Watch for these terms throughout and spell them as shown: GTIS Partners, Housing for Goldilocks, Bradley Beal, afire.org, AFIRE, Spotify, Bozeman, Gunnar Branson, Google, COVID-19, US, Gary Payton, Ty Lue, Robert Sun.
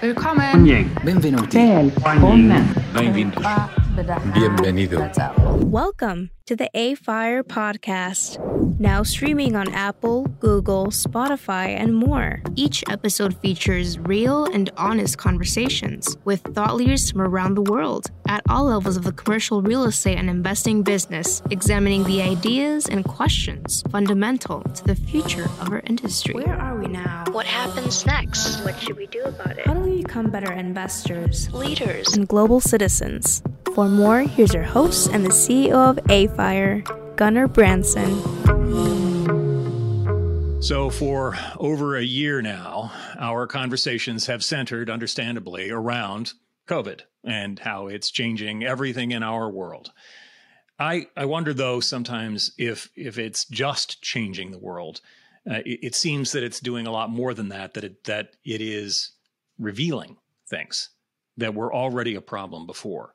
Willkommen. Benvenuti. Bienvenido. Welcome to the AFIRE podcast, now streaming on Apple, Google, Spotify, and more. Each episode features real and honest conversations with thought leaders from around the world at all levels of the commercial real estate and investing business, examining the ideas and questions fundamental to the future of our industry. Where are we now? What happens next? What should we do about it? How do we become better investors, leaders, and global citizens? For more, here's your host and the CEO of AFIRE, Gunnar Branson. So for over a year now, our conversations have centered, understandably, around COVID and how it's changing everything in our world. I wonder, though, sometimes if it's just changing the world. It seems that it's doing a lot more than that, that it is revealing things that were already a problem before.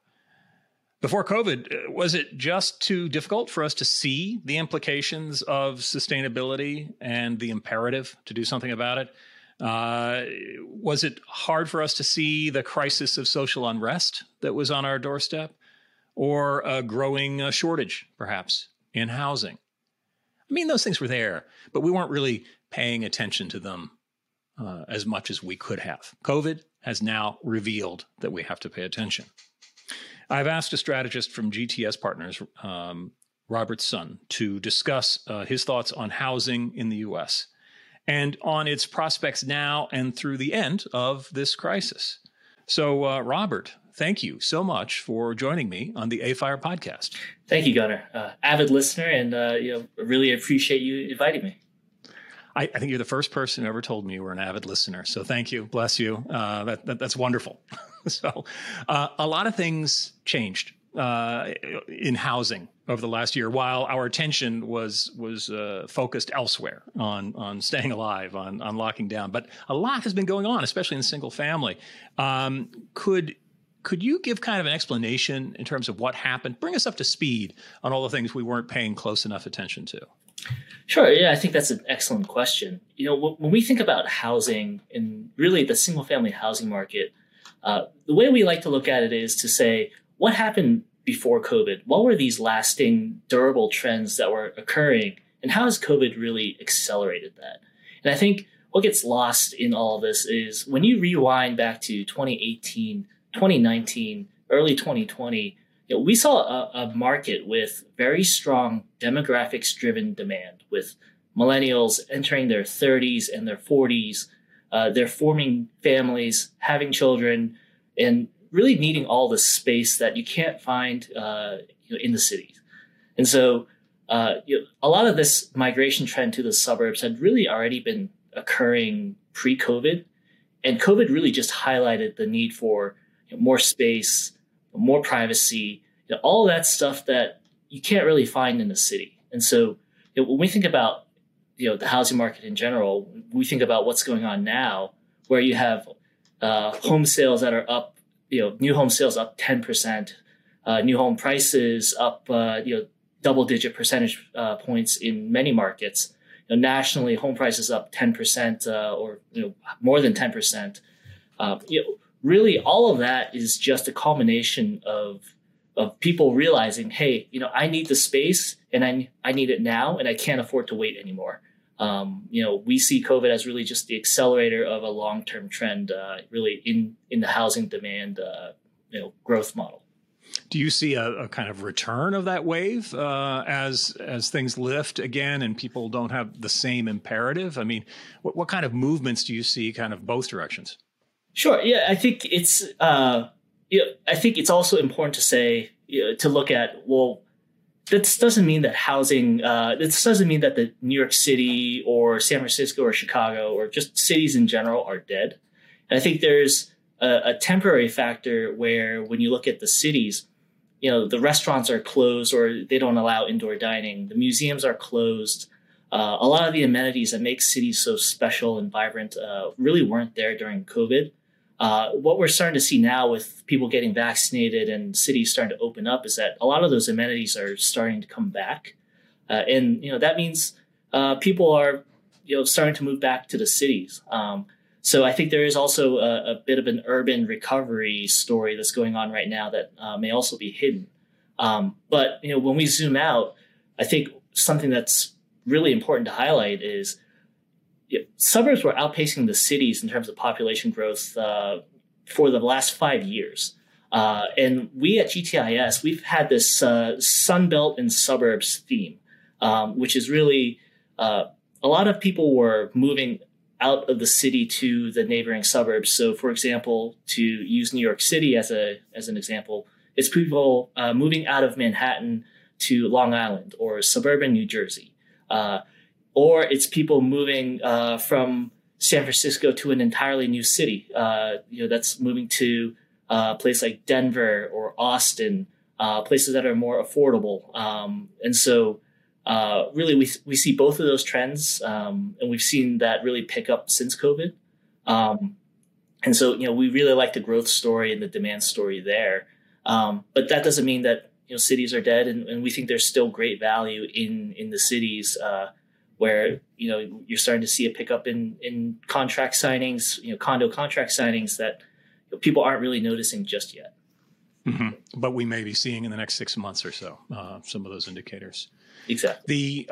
Before COVID, was it just too difficult for us to see the implications of sustainability and the imperative to do something about it? Was it hard for us to see the crisis of social unrest that was on our doorstep, or a growing shortage, perhaps, in housing? I mean, those things were there, but we weren't really paying attention to them as much as we could have. COVID has now revealed that we have to pay attention. I've asked a strategist from GTIS Partners, Robert Sun, to discuss his thoughts on housing in the U.S. and on its prospects now and through the end of this crisis. So, Robert, thank you so much for joining me on the AFIRE podcast. Thank you, Gunnar. Avid listener, and really appreciate you inviting me. I think you're the first person who ever told me you were an avid listener. So thank you. Bless you. That's wonderful. So a lot of things changed in housing over the last year, while our attention was focused elsewhere on staying alive, on locking down. But a lot has been going on, especially in single family. Could you give kind of an explanation in terms of what happened? Bring us up to speed on all the things we weren't paying close enough attention to. Sure. Yeah, I think that's an excellent question. You know, when we think about housing and really the single family housing market, the way we like to look at it is to say, what happened before COVID? What were these lasting, durable trends that were occurring? And how has COVID really accelerated that? And I think what gets lost in all of this is when you rewind back to 2018, 2019, early 2020, we saw a market with very strong demographics-driven demand, with millennials entering their 30s and their 40s. They're forming families, having children, and really needing all the space that you can't find in the cities. And so a lot of this migration trend to the suburbs had really already been occurring pre-COVID. And COVID really just highlighted the need for more space, more privacy, all that stuff that you can't really find in the city. And so when we think about, the housing market in general, we think about what's going on now, where you have home sales that are up, new home sales up 10%, new home prices up, double-digit percentage points in many markets. Nationally, home prices up 10% or more than 10%. Really, all of that is just a culmination of people realizing, hey, I need the space, and I need it now, and I can't afford to wait anymore. We see COVID as really just the accelerator of a long-term trend, really in the housing demand, growth model. Do you see a kind of return of that wave as things lift again and people don't have the same imperative? I mean, what kind of movements do you see, kind of both directions? Sure. Yeah, I think it's also important to say, to look at, well, this doesn't mean that housing, this doesn't mean that the New York City or San Francisco or Chicago or just cities in general are dead. And I think there's a temporary factor where when you look at the cities, the restaurants are closed or they don't allow indoor dining. The museums are closed. A lot of the amenities that make cities so special and vibrant really weren't there during COVID. What we're starting to see now with people getting vaccinated and cities starting to open up is that a lot of those amenities are starting to come back. And that means people are starting to move back to the cities. So I think there is also a bit of an urban recovery story that's going on right now that may also be hidden. But, when we zoom out, I think something that's really important to highlight is suburbs were outpacing the cities in terms of population growth for the last 5 years. And we at GTIS, we've had this Sunbelt and suburbs theme, which is really a lot of people were moving out of the city to the neighboring suburbs. So, for example, to use New York City as an example, it's people moving out of Manhattan to Long Island or suburban New Jersey, or it's people moving from San Francisco to an entirely new city. That's moving to a place like Denver or Austin, places that are more affordable, and so. Really, we see both of those trends, and we've seen that really pick up since COVID. And so, we really like the growth story and the demand story there. But that doesn't mean that, cities are dead, and we think there's still great value in the cities where, you're starting to see a pickup in contract signings, condo contract signings that people aren't really noticing just yet. Mm-hmm. But we may be seeing in the next 6 months or so, some of those indicators. Exactly.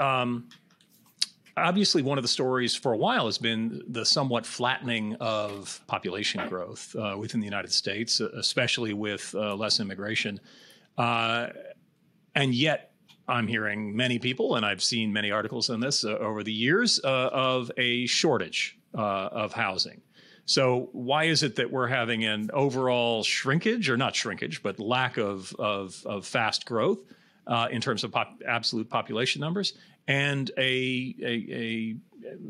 Obviously, one of the stories for a while has been the somewhat flattening of population growth within the United States, especially with less immigration. And yet I'm hearing many people, and I've seen many articles on this over the years, of a shortage of housing. So why is it that we're having an overall shrinkage, or not shrinkage, but lack of fast growth in terms of absolute population numbers, and a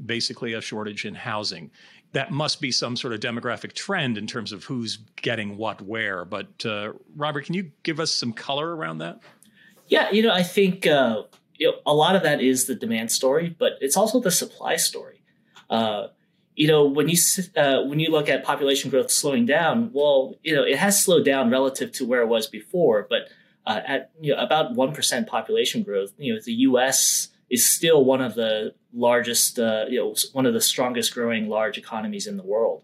basically a shortage in housing? That must be some sort of demographic trend in terms of who's getting what where. But Robert, can you give us some color around that? Yeah, I think a lot of that is the demand story, but it's also the supply story. When you look at population growth slowing down, well, it has slowed down relative to where it was before, but at about 1% population growth, the U.S. is still one of the largest, one of the strongest growing large economies in the world.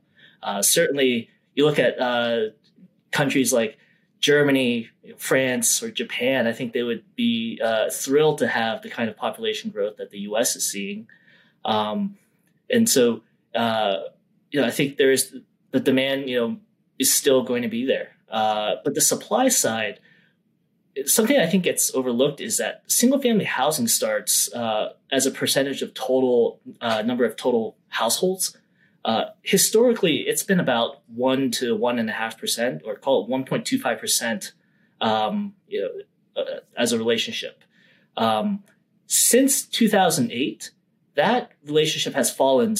Certainly, you look at countries like Germany, France, or Japan. I think they would be thrilled to have the kind of population growth that the U.S. is seeing, and so. I think there is the demand, is still going to be there. But the supply side, something I think gets overlooked is that single family housing starts as a percentage of total number of total households. Historically, it's been about 1 to 1.5%, or call it 1.25%, as a relationship. Since 2008, that relationship has fallen,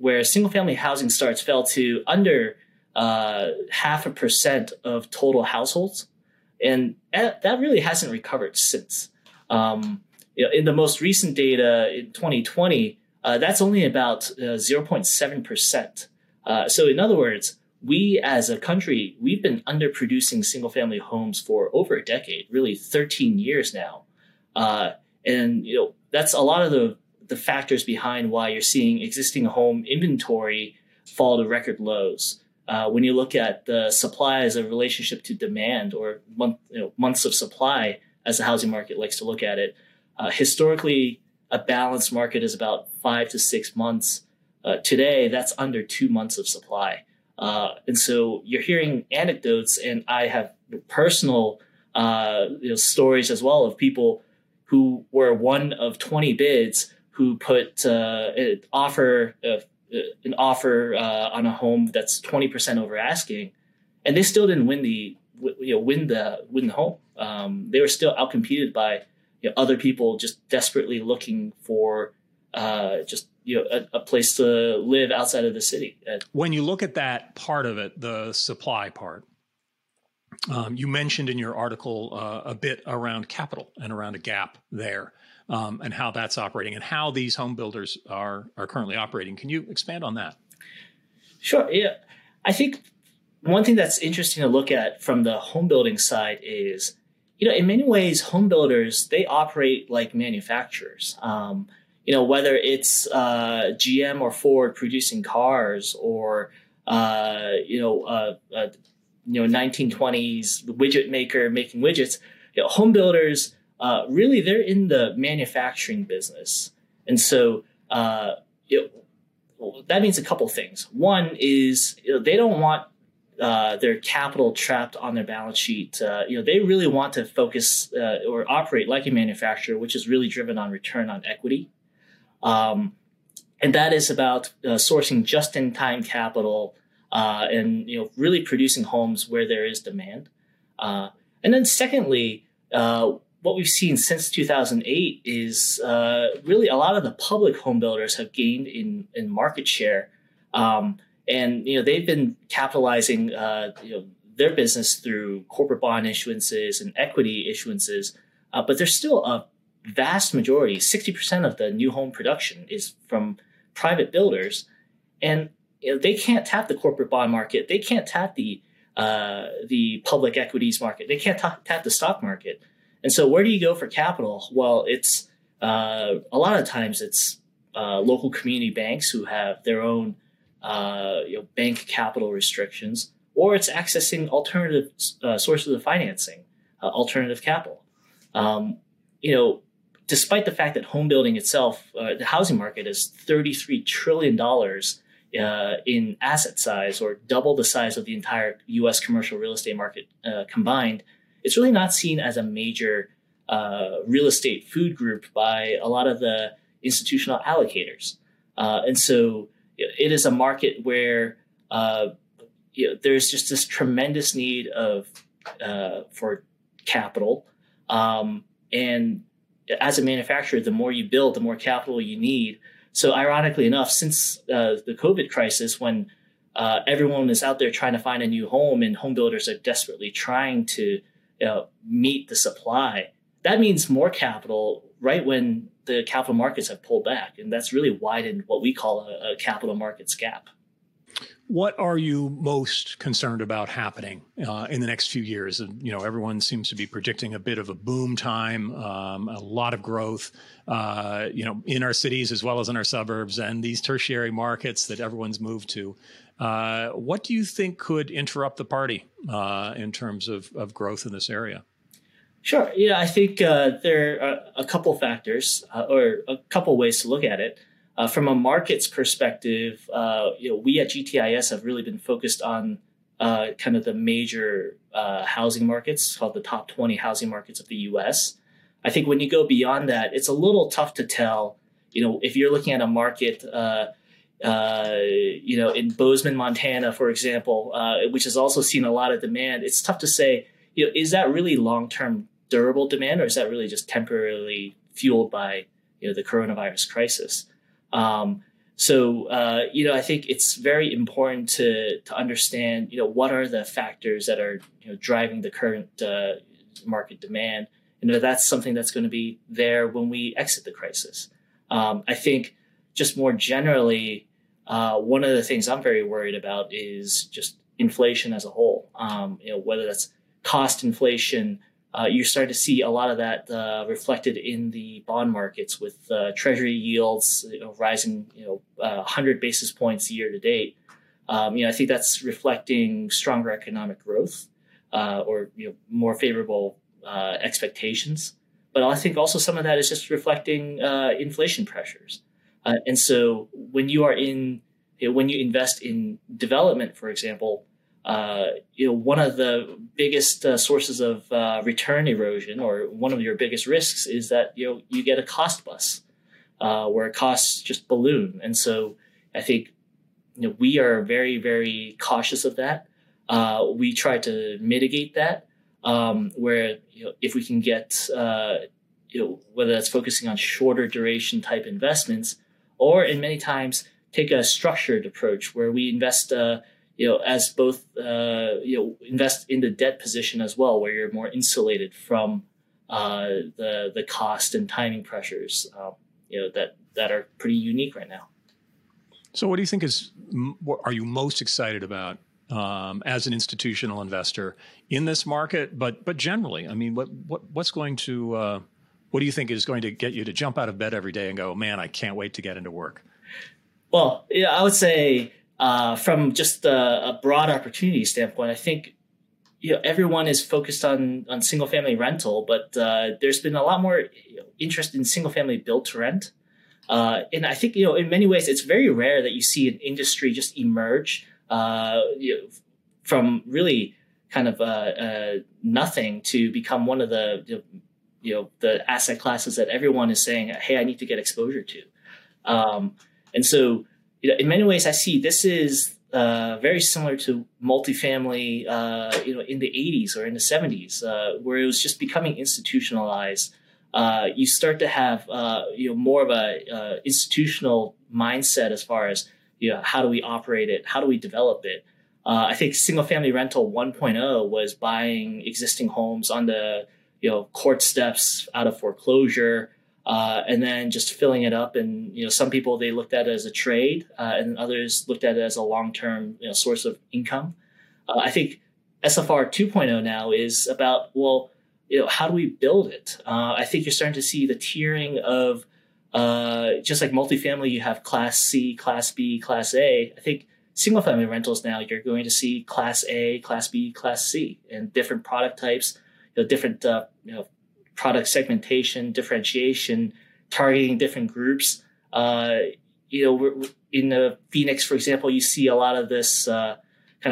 where single-family housing starts fell to under 0.5% of total households, and that really hasn't recovered since. In the most recent data in 2020, that's only about 0.7%. So, in other words, we as a country, we've been underproducing single-family homes for over a decade, really 13 years now, and that's a lot of the factors behind why you're seeing existing home inventory fall to record lows. When you look at the supply as a relationship to demand, or months of supply, as the housing market likes to look at it, historically, a balanced market is about 5 to 6 months. Today, that's under 2 months of supply. And so you're hearing anecdotes, and I have personal stories as well of people who were one of 20 bids who put an offer on a home that's 20% over asking, and they still didn't win the home. They were still outcompeted by other people just desperately looking for a place to live outside of the city. When you look at that part of it, the supply part, you mentioned in your article a bit around capital and around a gap there. And how that's operating, and how these home builders are currently operating. Can you expand on that? Sure. Yeah, I think one thing that's interesting to look at from the home building side is, in many ways, home builders, they operate like manufacturers. you know, whether it's GM or Ford producing cars, or you know, 1920s widget maker making widgets, you know, home builders really, they're in the manufacturing business, and so you know, that means a couple things. One is, you know, they don't want their capital trapped on their balance sheet. You know, they really want to focus or operate like a manufacturer, which is really driven on return on equity. And that is about sourcing just-in-time capital and, you know, really producing homes where there is demand. And then secondly, what we've seen since 2008 is really a lot of the public home builders have gained in market share. And, you know, they've been capitalizing you know, their business through corporate bond issuances and equity issuances, but there's still a vast majority, 60% of the new home production is from private builders, and you know, they can't tap the corporate bond market. They can't tap the public equities market. They can't tap the stock market. And so where do you go for capital? Well, it's a lot of times it's local community banks who have their own you know, bank capital restrictions, or it's accessing alternative sources of financing, alternative capital. You know, despite the fact that home building itself, the housing market is $33 trillion in asset size, or double the size of the entire U.S. commercial real estate market combined, it's really not seen as a major real estate food group by a lot of the institutional allocators. And so it is a market where you know, there's just this tremendous need of for capital. And as a manufacturer, the more you build, the more capital you need. So ironically enough, since the COVID crisis, when everyone is out there trying to find a new home and home builders are desperately trying to meet the supply, that means more capital right when the capital markets have pulled back. And that's really widened what we call a capital markets gap. What are you most concerned about happening in the next few years? You know, everyone seems to be predicting a bit of a boom time, a lot of growth, you know, in our cities as well as in our suburbs and these tertiary markets that everyone's moved to. What do you think could interrupt the party in terms of growth in this area? Sure. Yeah, I think there are a couple factors or a couple ways to look at it. From a markets perspective, you know, we at GTIS have really been focused on kind of the major housing markets, called the top 20 housing markets of the U.S. I think when you go beyond that, it's a little tough to tell. You know, if you're looking at a market, you know, in Bozeman, Montana, for example, which has also seen a lot of demand, it's tough to say, you know, is that really long-term durable demand, or is that really just temporarily fueled by, you know, the coronavirus crisis? You know, I think it's very important to understand, you know, what are the factors that are, you know, driving the current market demand, and that's something that's going to be there when we exit the crisis. I think just more generally, one of the things I'm very worried about is just inflation as a whole. You know, whether that's cost inflation, you're starting to see a lot of that reflected in the bond markets with treasury yields rising, you know, 100 basis points year to date. You know, I think that's reflecting stronger economic growth or, you know, more favorable expectations. But I think also some of that is just reflecting inflation pressures. And so when you are in, you know, when you invest in development, for example, you know, one of the biggest sources of return erosion, or one of your biggest risks, is that, you know, you get a cost bust where costs just balloon. And so I think, you know, we are very, very cautious of that. We try to mitigate that where, you know, if we can get, you know, whether that's focusing on shorter duration type investments, or in many times take a structured approach where we invest you know, as both, you know, invest in the debt position as well, where you're more insulated from the cost and timing pressures, you know, that are pretty unique right now. So what do you think are you most excited about as an institutional investor in this market, but generally? I mean, what's going to what do you think is going to get you to jump out of bed every day and go, man, I can't wait to get into work? Well, yeah, I would say from just a broad opportunity standpoint, I think everyone is focused on single family rental, but there's been a lot more interest in single family build to rent. And I think, in many ways, it's very rare that you see an industry just emerge from really kind of nothing to become one of the, the asset classes that everyone is saying, hey, I need to get exposure to. And so, in many ways, I see this is very similar to multifamily, in the 80s or in the 70s, where it was just becoming institutionalized. You start to have, more of a institutional mindset as far as, how do we operate it? How do we develop it? I think single family rental 1.0 was buying existing homes on the, court steps out of foreclosure, and then just filling it up. And, some people, they looked at it as a trade, and others looked at it as a long-term source of income. I think SFR 2.0 now is about, how do we build it? I think you're starting to see the tiering of, just like multifamily, you have class C, class B, class A. I think single family rentals now, you're going to see class A, class B, class C, and different product types, different, product segmentation, differentiation, targeting different groups. In Phoenix, for example, you see a lot of this kind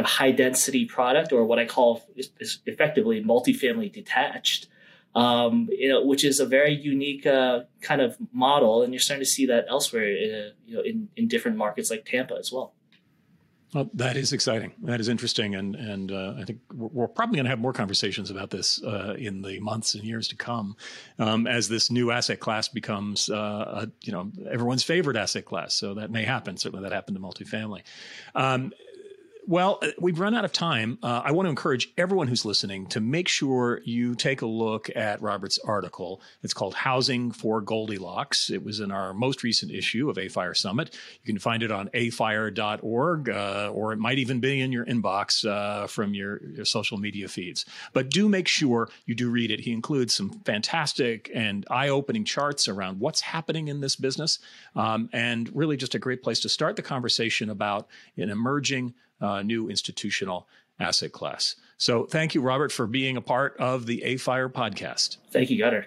of high density product, or what I call is effectively multifamily detached, which is a very unique kind of model. And you're starting to see that elsewhere, in different markets like Tampa as well. Well, that is exciting. That is interesting. And I think we're probably going to have more conversations about this in the months and years to come, as this new asset class becomes, everyone's favorite asset class. So that may happen. Certainly that happened to multifamily. Well, we've run out of time. I want to encourage everyone who's listening to make sure you take a look at Robert's article. It's called Housing for Goldilocks. It was in our most recent issue of AFIRE Summit. You can find it on afire.org, or it might even be in your inbox from your social media feeds. But do make sure you do read it. He includes some fantastic and eye-opening charts around what's happening in this business, and really just a great place to start the conversation about an emerging new institutional asset class. So thank you, Robert, for being a part of the AFIRE podcast. Thank you, Gunnar.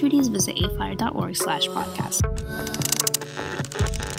visit afire.org/podcast.